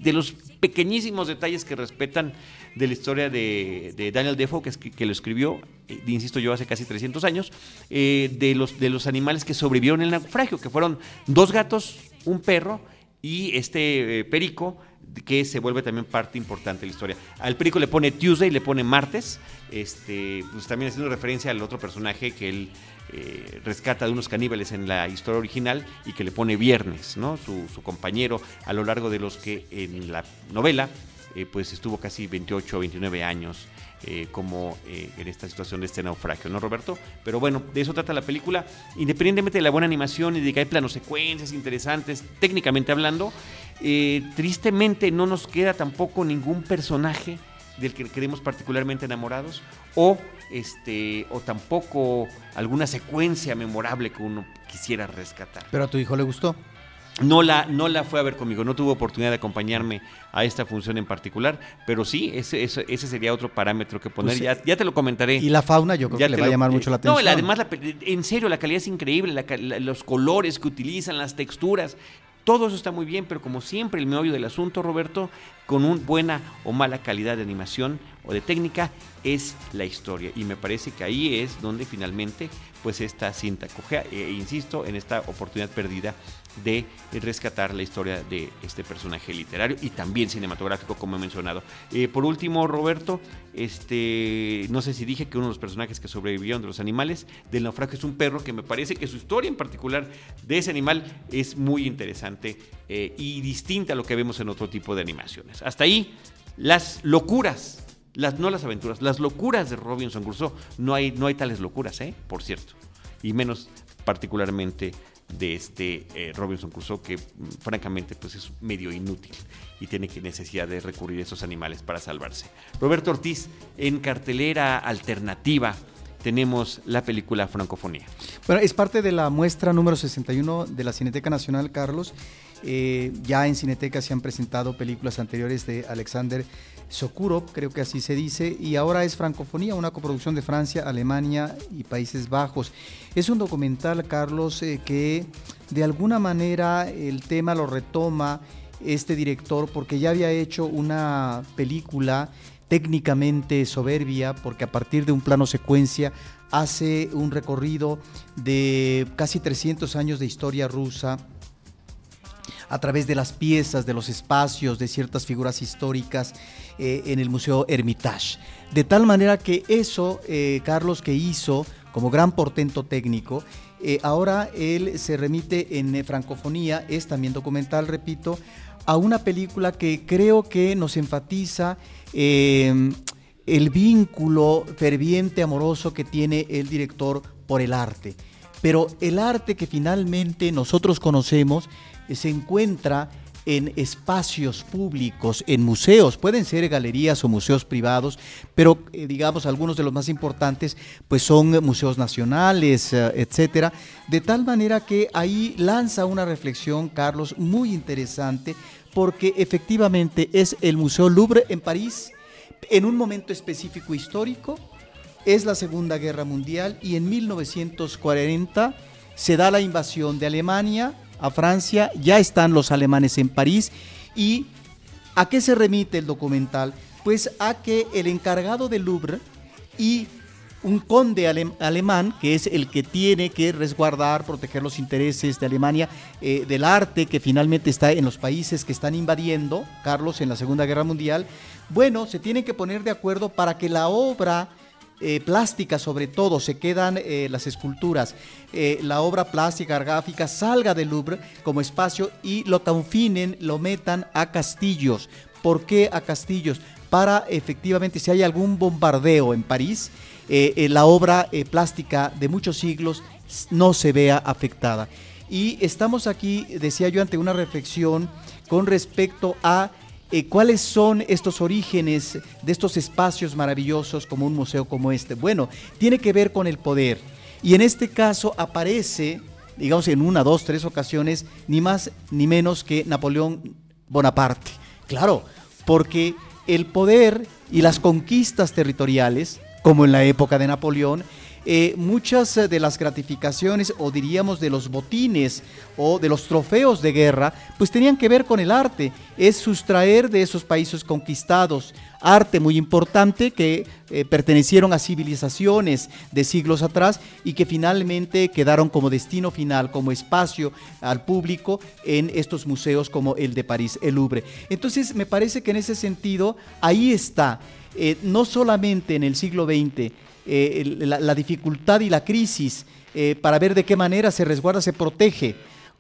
de los pequeñísimos detalles que respetan de la historia de, de Daniel Defoe, que, es, que lo escribió, eh, insisto yo, hace casi trescientos años, eh, de, los, de los animales que sobrevivieron al naufragio, que fueron dos gatos, un perro y este eh, perico, que se vuelve también parte importante de la historia. Al perico le pone Tuesday, le pone martes, este, pues también haciendo referencia al otro personaje que él eh, rescata de unos caníbales en la historia original y que le pone viernes, ¿no? Su, su compañero a lo largo de los que en la novela eh, pues estuvo casi veintiocho o veintinueve años eh, como eh, en esta situación de este naufragio, ¿no, Roberto? Pero bueno, de eso trata la película, independientemente de la buena animación y de que hay planosecuencias interesantes, técnicamente hablando. Eh, tristemente no nos queda tampoco ningún personaje del que quedemos particularmente enamorados o, este, o tampoco alguna secuencia memorable que uno quisiera rescatar. ¿Pero a tu hijo le gustó? No la, no la fue a ver conmigo, no tuvo oportunidad de acompañarme a esta función en particular, pero sí, ese, ese, ese sería otro parámetro que poner, pues, ya, ya te lo comentaré. Y la fauna yo creo ya que le va a llamar mucho la atención. No, la, además, la, en serio, la calidad es increíble, la, la, los colores que utilizan, las texturas. Todo eso está muy bien, pero como siempre el meollo del asunto, Roberto, con una buena o mala calidad de animación o de técnica es la historia, y me parece que ahí es donde finalmente pues esta cinta cogea, e insisto en esta oportunidad perdida de rescatar la historia de este personaje literario y también cinematográfico, como he mencionado. Eh, por último, Roberto, este, no sé si dije que uno de los personajes que sobrevivió de los animales del naufragio es un perro, que me parece que su historia en particular de ese animal es muy interesante eh, y distinta a lo que vemos en otro tipo de animaciones. Hasta ahí, las locuras, las, no las aventuras, las locuras de Robinson Crusoe. No hay, no hay tales locuras, ¿eh? Por cierto, y menos particularmente de este eh, Robinson Crusoe, que francamente pues es medio inútil y tiene que necesidad de recurrir a esos animales para salvarse. Roberto Ortiz, en cartelera alternativa tenemos la película Francofonía. Bueno, es parte de la muestra número sesenta y uno de la Cineteca Nacional, Carlos. Eh, ya en Cineteca se han presentado películas anteriores de Alexander Sokurov, creo que así se dice, y ahora es Francofonía, una coproducción de Francia, Alemania y Países Bajos. Es un documental, Carlos, eh, que de alguna manera el tema lo retoma este director, porque ya había hecho una película técnicamente soberbia, porque a partir de un plano secuencia hace un recorrido de casi trescientos años de historia rusa, a través de las piezas, de los espacios, de ciertas figuras históricas eh, en el Museo Hermitage. De tal manera que eso, eh, Carlos, que hizo como gran portento técnico, eh, ahora él se remite en eh, Francofonía, es también documental, repito, a una película que creo que nos enfatiza eh, el vínculo ferviente, amoroso que tiene el director por el arte. Pero el arte que finalmente nosotros conocemos se encuentra en espacios públicos, en museos, pueden ser galerías o museos privados, pero eh, digamos algunos de los más importantes pues son museos nacionales, eh, etcétera. De tal manera que ahí lanza una reflexión, Carlos, muy interesante, porque efectivamente es el Museo Louvre en París, en un momento específico histórico, es la Segunda Guerra Mundial, y en mil novecientos cuarenta se da la invasión de Alemania a Francia, ya están los alemanes en París. ¿Y a qué se remite el documental? Pues a que el encargado del Louvre y un conde ale- alemán, que es el que tiene que resguardar, proteger los intereses de Alemania, eh, del arte que finalmente está en los países que están invadiendo, Carlos, en la Segunda Guerra Mundial, bueno, se tienen que poner de acuerdo para que la obra Eh, plástica, sobre todo, se quedan eh, las esculturas, eh, la obra plástica, gráfica, salga del Louvre como espacio y lo confinen, lo metan a castillos. ¿Por qué a castillos? Para efectivamente, si hay algún bombardeo en París, eh, eh, la obra eh, plástica de muchos siglos no se vea afectada. Y estamos aquí, decía yo, ante una reflexión con respecto a Eh, ¿cuáles son estos orígenes de estos espacios maravillosos como un museo como este? Bueno, tiene que ver con el poder. Y en este caso aparece, digamos, en una, dos, tres ocasiones, ni más ni menos que Napoleón Bonaparte. Claro, porque el poder y las conquistas territoriales, como en la época de Napoleón, Eh, muchas de las gratificaciones, o diríamos de los botines o de los trofeos de guerra, pues tenían que ver con el arte, es sustraer de esos países conquistados arte muy importante que eh, pertenecieron a civilizaciones de siglos atrás y que finalmente quedaron como destino final, como espacio al público en estos museos como el de París, el Louvre. Entonces me parece que en ese sentido ahí está, eh, no solamente en el siglo veinte, Eh, la, la dificultad y la crisis eh, para ver de qué manera se resguarda, se protege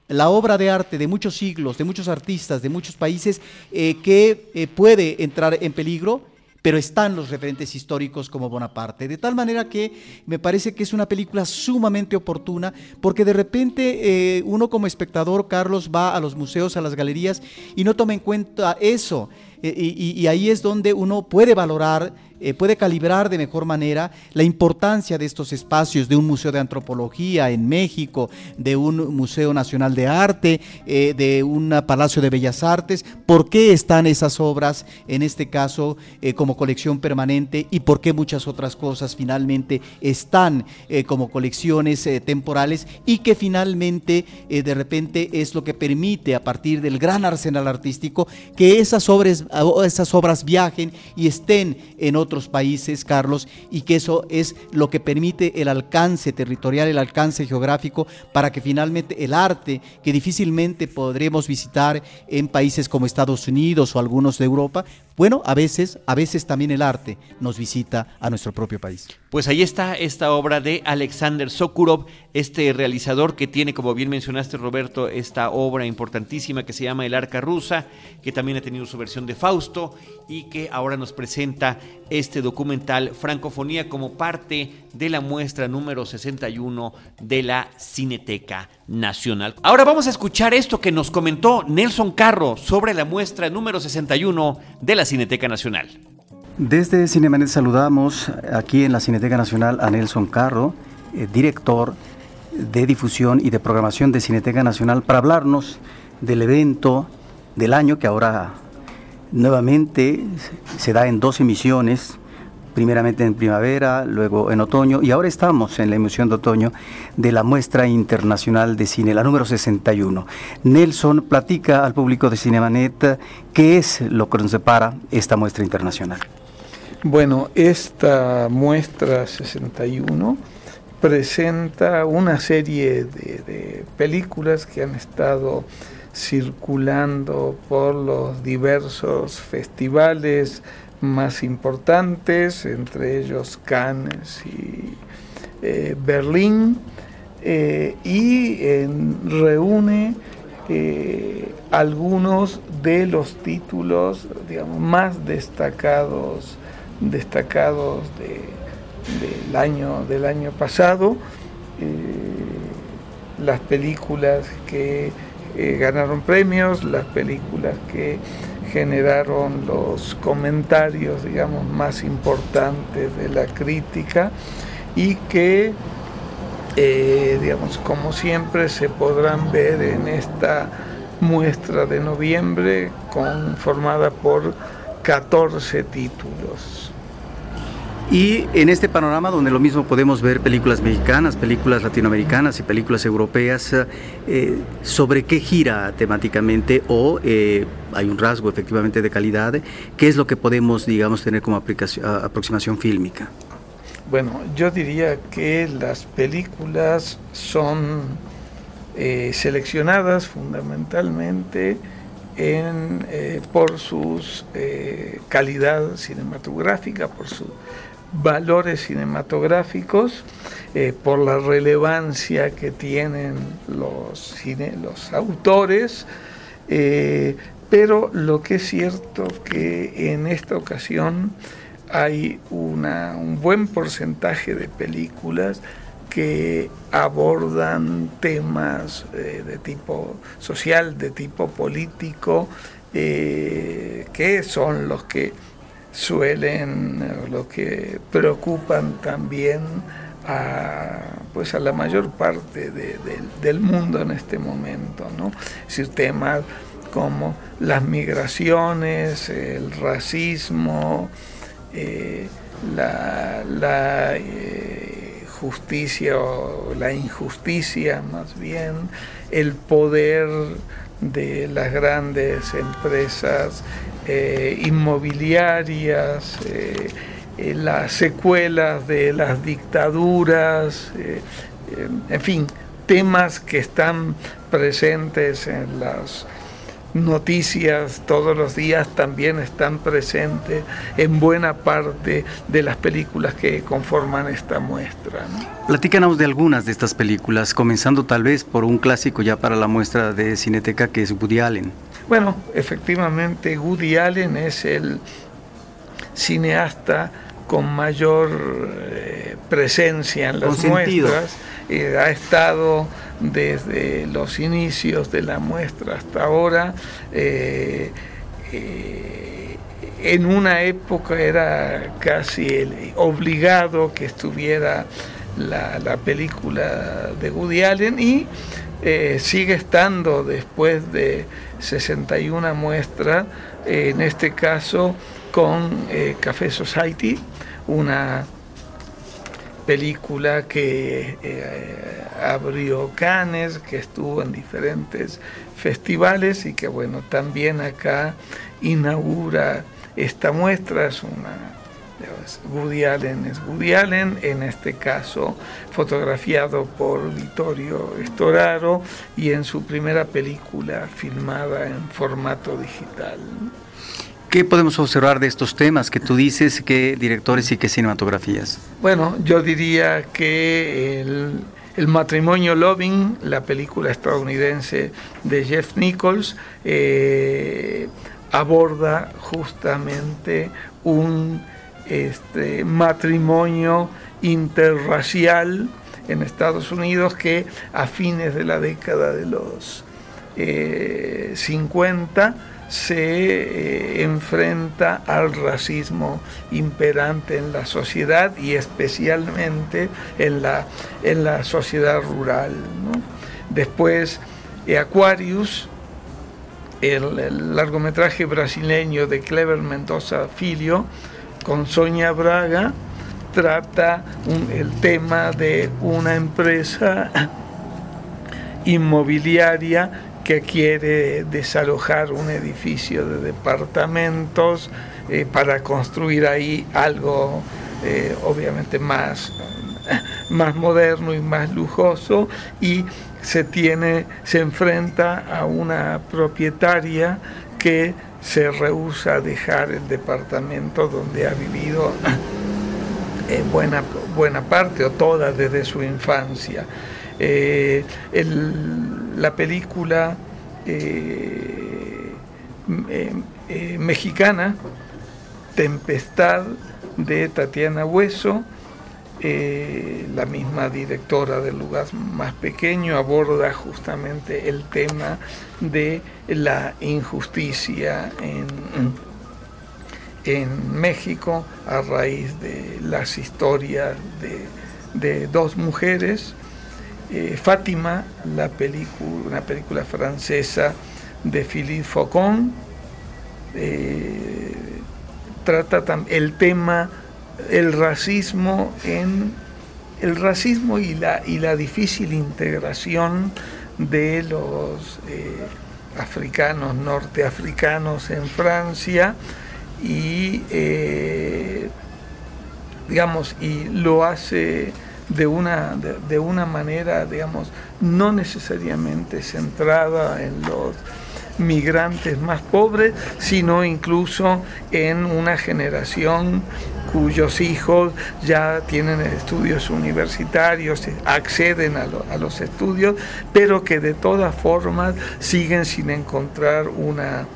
la obra de arte de muchos siglos, de muchos artistas, de muchos países eh, que eh, puede entrar en peligro, pero están los referentes históricos como Bonaparte. De tal manera que me parece que es una película sumamente oportuna, porque de repente eh, uno como espectador, Carlos, va a los museos, a las galerías y no toma en cuenta eso. Y, y, y ahí es donde uno puede valorar, eh, puede calibrar de mejor manera la importancia de estos espacios, de un museo de antropología en México, de un museo nacional de arte, eh, de un palacio de bellas artes. ¿Por qué están esas obras, en este caso, eh, como colección permanente, y por qué muchas otras cosas finalmente están eh, como colecciones eh, temporales, y que finalmente eh, de repente es lo que permite, a partir del gran arsenal artístico, que esas obras, esas obras viajen y estén en otros otros países, Carlos, y que eso es lo que permite el alcance territorial, el alcance geográfico, para que finalmente el arte, que difícilmente podremos visitar en países como Estados Unidos o algunos de Europa, bueno, a veces, a veces también el arte nos visita a nuestro propio país. Pues ahí está esta obra de Alexander Sokurov, este realizador que tiene, como bien mencionaste, Roberto, esta obra importantísima que se llama El Arca Rusa, que también ha tenido su versión de Fausto y que ahora nos presenta este documental Francofonía como parte de la muestra número sesenta y uno de la Cineteca Nacional. Ahora vamos a escuchar esto que nos comentó Nelson Carro sobre la muestra número sesenta y uno de la Cineteca Nacional. Desde Cinemanet saludamos aquí en la Cineteca Nacional a Nelson Carro, eh, director de difusión y de programación de Cineteca Nacional, para hablarnos del evento del año que ahora nuevamente se da en dos emisiones, primeramente en primavera, luego en otoño, y ahora estamos en la emisión de otoño de la Muestra Internacional de Cine, la número sesenta y uno. Nelson, platica al público de Cinemanet qué es lo que nos separa esta muestra internacional. Bueno, esta muestra sesenta y uno presenta una serie de, de películas que han estado circulando por los diversos festivales más importantes, entre ellos Cannes y eh, Berlín, eh, y eh, reúne eh, algunos de los títulos, digamos, más destacados destacados de, del año del año pasado, eh, las películas que Eh, ganaron premios, las películas que generaron los comentarios, digamos, más importantes de la crítica, y que, eh, digamos, como siempre, se podrán ver en esta muestra de noviembre, conformada por catorce títulos. Y en este panorama donde lo mismo podemos ver películas mexicanas, películas latinoamericanas y películas europeas, eh, ¿sobre qué gira temáticamente o eh, hay un rasgo efectivamente de calidad? ¿Qué es lo que podemos, digamos, tener como aplicación, aproximación fílmica? Bueno, yo diría que las películas son eh, seleccionadas fundamentalmente en, eh, por su eh, calidad cinematográfica, por su valores cinematográficos, eh, por la relevancia que tienen los, cine, los autores, eh, pero lo que es cierto que en esta ocasión hay una, un buen porcentaje de películas que abordan temas eh, de tipo social, de tipo político, eh, que son los que suelen, lo que preocupan también a, pues a la mayor parte de, de, del mundo en este momento, ¿no? Es decir, temas como las migraciones, el racismo, eh, la, la eh, justicia o la injusticia más bien, el poder de las grandes empresas Eh, inmobiliarias, eh, eh, las secuelas de las dictaduras, eh, eh, en fin, temas que están presentes en las noticias todos los días, también están presentes en buena parte de las películas que conforman esta muestra, ¿no? Platícanos de algunas de estas películas, comenzando tal vez por un clásico ya para la muestra de Cineteca, que es Woody Allen. Bueno, efectivamente, Woody Allen es el cineasta con mayor eh, presencia en las muestras. Eh, ha estado desde los inicios de la muestra hasta ahora. Eh, eh, en una época era casi el, obligado que estuviera la, la película de Woody Allen, y Eh, sigue estando después de sesenta y una muestras, eh, en este caso con eh, Café Society, una película que eh, abrió Cannes, que estuvo en diferentes festivales y que, bueno, también acá inaugura esta muestra. Es una Woody Allen es Woody Allen, en este caso fotografiado por Vittorio Storaro y en su primera película filmada en formato digital. ¿Qué podemos observar de estos temas que tú dices? ¿Qué directores y qué cinematografías? Bueno, yo diría que el, el matrimonio Loving, la película estadounidense de Jeff Nichols, eh, aborda justamente un este, matrimonio interracial en Estados Unidos que a fines de la década de los eh, cincuenta se eh, enfrenta al racismo imperante en la sociedad y especialmente en la, en la sociedad rural, ¿no? Después, eh, Aquarius, el, el largometraje brasileño de Kleber Mendonça Filho, con Sonia Braga, trata un, el tema de una empresa inmobiliaria que quiere desalojar un edificio de departamentos eh, para construir ahí algo eh, obviamente más, más moderno y más lujoso, y se tiene, se enfrenta a una propietaria que se rehúsa a dejar el departamento donde ha vivido eh, buena, buena parte o toda desde su infancia. Eh, el, la película eh, eh, eh, mexicana Tempestad de Tatiana Hueso, eh, la misma directora del Lugar Más Pequeño, aborda justamente el tema de la injusticia en, en México a raíz de las historias de, de dos mujeres. Eh, Fátima, la película, una película francesa de Philippe Faucon, eh, trata tam- el tema, el racismo en el racismo y la y la difícil integración de los eh, africanos, norteafricanos en Francia, y eh, digamos y lo hace de una de, de una manera, digamos, no necesariamente centrada en los migrantes más pobres, sino incluso en una generación cuyos hijos ya tienen estudios universitarios, acceden a, lo, a los estudios, pero que de todas formas siguen sin encontrar una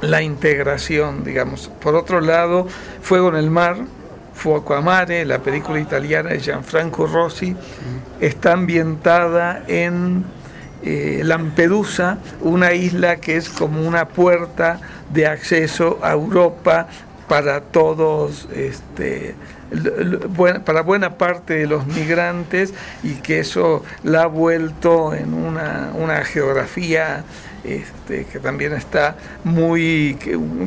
la integración, digamos. Por otro lado, Fuego en el Mar, Fuoco a Mare, la película italiana de Gianfranco Rossi, está ambientada en eh, Lampedusa, una isla que es como una puerta de acceso a Europa para todos, este, para buena parte de los migrantes, y que eso la ha vuelto en una, una geografía Este, que también está muy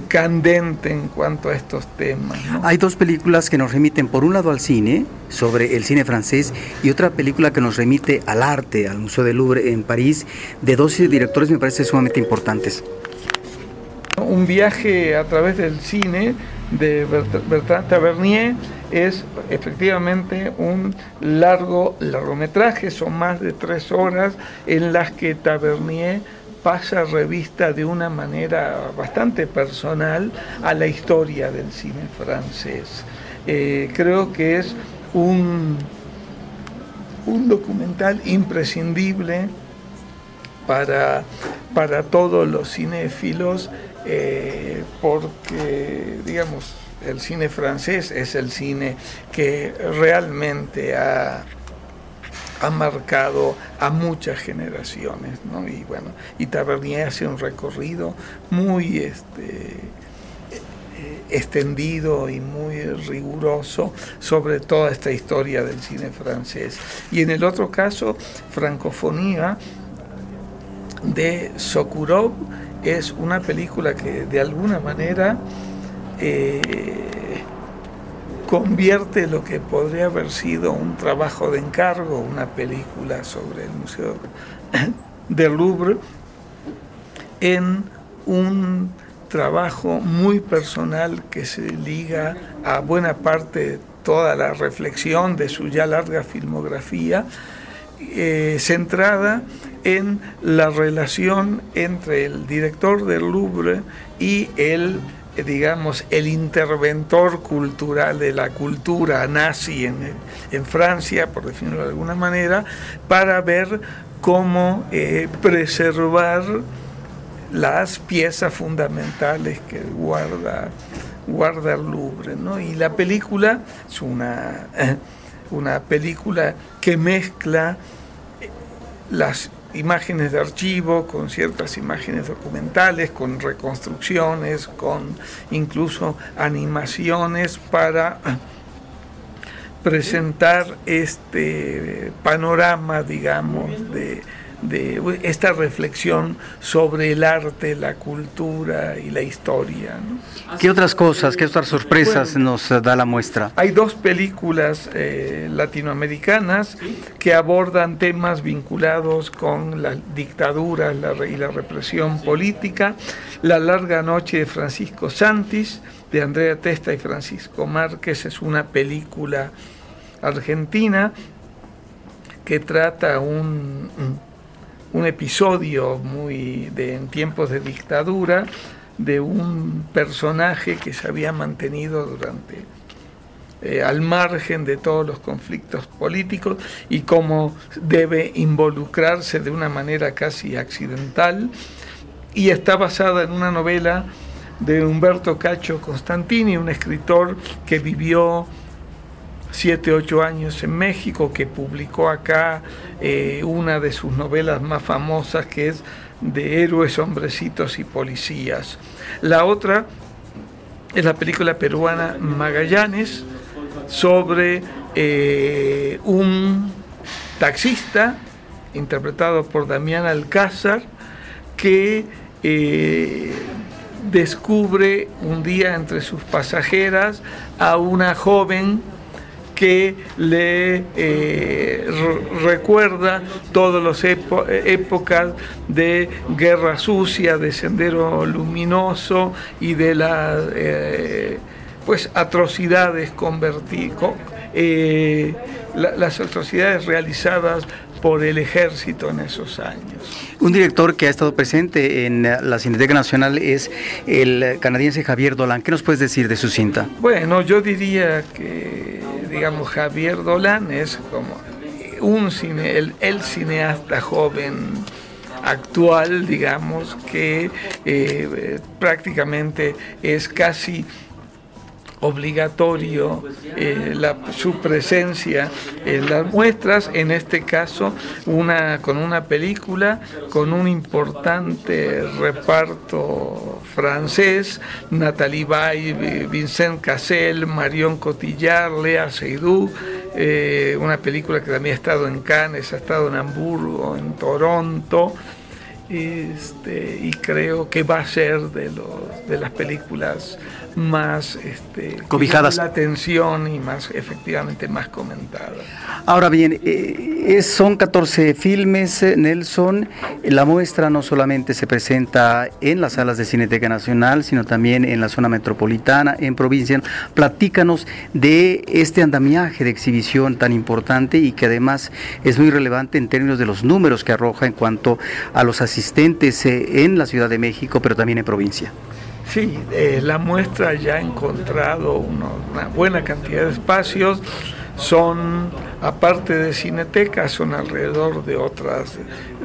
candente en cuanto a estos temas, ¿no? Hay dos películas que nos remiten, por un lado, al cine, sobre el cine francés, y otra película que nos remite al arte, al Museo del Louvre en París, de dos directores me parece sumamente importantes. Un viaje a través del cine de Bertrand Tavernier es efectivamente un largo largometraje, son más de tres horas en las que Tavernier pasa revista de una manera bastante personal a la historia del cine francés. Eh, creo que es un, un documental imprescindible para, para todos los cinéfilos, eh, porque, digamos, el cine francés es el cine que realmente ha... ha marcado a muchas generaciones, ¿no? Y bueno, y Tavernier hace un recorrido muy este, extendido y muy riguroso sobre toda esta historia del cine francés. Y en el otro caso, Francofonía de Sokurov, es una película que de alguna manera eh, convierte lo que podría haber sido un trabajo de encargo, una película sobre el Museo del Louvre, en un trabajo muy personal que se liga a buena parte de toda la reflexión de su ya larga filmografía, eh, centrada en la relación entre el director del Louvre y el, digamos, el interventor cultural de la cultura nazi en, en Francia, por definirlo de alguna manera, para ver cómo eh, preservar las piezas fundamentales que guarda, guarda el Louvre, ¿no? Y la película es una, una película que mezcla las imágenes de archivo con ciertas imágenes documentales, con reconstrucciones, con incluso animaciones para presentar este panorama, digamos, de... de esta reflexión sobre el arte, la cultura y la historia, ¿no? ¿Qué otras cosas, qué otras sorpresas bueno, nos da la muestra? Hay dos películas eh, latinoamericanas que abordan temas vinculados con la dictadura la, y la represión política. La larga noche de Francisco Santis, de Andrea Testa y Francisco Márquez, es una película argentina que trata un... un episodio muy de, en tiempos de dictadura, de un personaje que se había mantenido durante eh, al margen de todos los conflictos políticos y cómo debe involucrarse de una manera casi accidental, y está basada en una novela de Humberto Cacho Constantini, un escritor que vivió siete, ocho años en México, que publicó acá eh, una de sus novelas más famosas, que es de héroes, hombrecitos y policías. La otra es la película peruana Magallanes, sobre eh, un taxista, interpretado por Damián Alcázar, que eh, descubre un día entre sus pasajeras a una joven que le eh, recuerda todas las epo- épocas de Guerra Sucia, de Sendero Luminoso y de las eh, pues atrocidades converti- con, eh, la, las atrocidades realizadas por el ejército en esos años. Un director que ha estado presente en la Cineteca Nacional es el canadiense Javier Dolan. ¿Qué nos puedes decir de su cinta? Bueno, yo diría que, digamos, Javier Dolan es como un cine, el, el cineasta joven actual, digamos, que eh, prácticamente es casi obligatorio eh, la, su presencia en las muestras, en este caso una con una película con un importante reparto francés: Nathalie Baye, Vincent Cassel, Marion Cotillard, Léa Seydoux, eh, una película que también ha estado en Cannes, ha estado en Hamburgo, en Toronto, este, y creo que va a ser de los de las películas más este, cobijadas, la atención y más efectivamente más comentada. Ahora bien, eh, son catorce filmes, Nelson. La muestra no solamente se presenta en las salas de Cineteca Nacional, sino también en la zona metropolitana, en provincia. Platícanos de este andamiaje de exhibición tan importante y que además es muy relevante en términos de los números que arroja en cuanto a los asistentes eh, en la Ciudad de México, pero también en provincia. Sí, eh, la muestra ya ha encontrado uno, una buena cantidad de espacios. Son, aparte de Cineteca, son alrededor de otras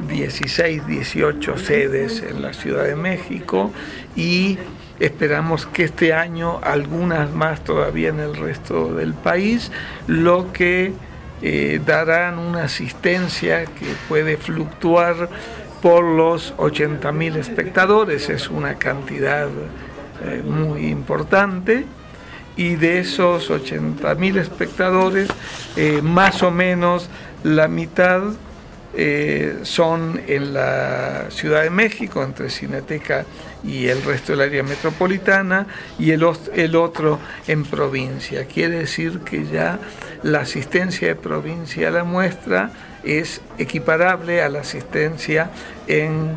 dieciséis, dieciocho sedes en la Ciudad de México, y esperamos que este año algunas más todavía en el resto del país, lo que eh, darán una asistencia que puede fluctuar por los ochenta mil espectadores. Es una cantidad eh, muy importante, y de esos ochenta mil espectadores, eh, más o menos la mitad eh, son en la Ciudad de México, entre Cineteca y el resto del área metropolitana, y el, el otro en provincia. Quiere decir que ya la asistencia de provincia a la muestra es equiparable a la asistencia en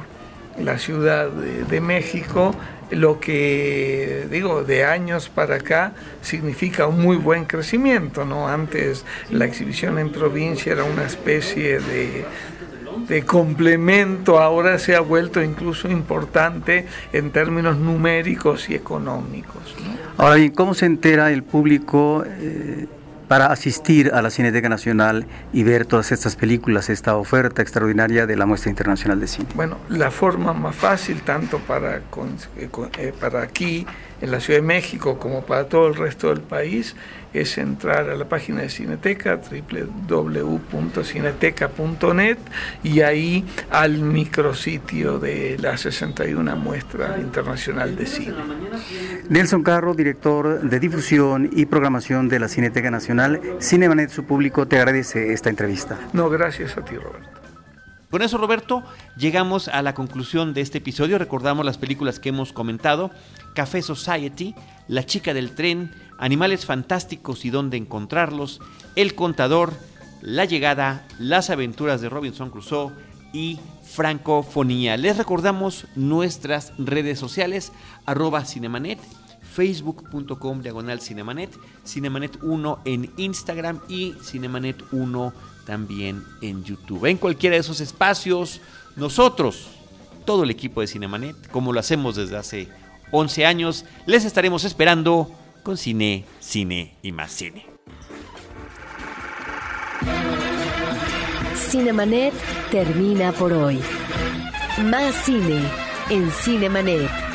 la Ciudad de, de México, lo que, digo, de años para acá significa un muy buen crecimiento, ¿no? Antes la exhibición en provincia era una especie de, de complemento, ahora se ha vuelto incluso importante en términos numéricos y económicos, ¿no? Ahora bien, ¿cómo se entera el público eh, para asistir a la Cineteca Nacional y ver todas estas películas, esta oferta extraordinaria de la Muestra Internacional de Cine? Bueno, la forma más fácil, tanto para, para aquí, en la Ciudad de México, como para todo el resto del país, es entrar a la página de Cineteca, doble u doble u doble u punto cineteca punto net, y ahí al micrositio de la sesenta y una Muestra Internacional de Cine. Nelson Carro, director de difusión y programación de la Cineteca Nacional, Cinemanet, su público te agradece esta entrevista. No, gracias a ti, Roberto. Con eso, Roberto, llegamos a la conclusión de este episodio. Recordamos las películas que hemos comentado: Café Society, La Chica del Tren, Animales Fantásticos y Dónde Encontrarlos, El Contador, La Llegada, Las Aventuras de Robinson Crusoe y Francofonía. Les recordamos nuestras redes sociales: arroba Cinemanet, facebook.com diagonal Cinemanet, Cinemanet uno en Instagram y Cinemanet uno también en YouTube. En cualquiera de esos espacios, nosotros, todo el equipo de Cinemanet, como lo hacemos desde hace once años, les estaremos esperando con cine, cine y más cine. Cinemanet termina por hoy. Más cine en Cinemanet.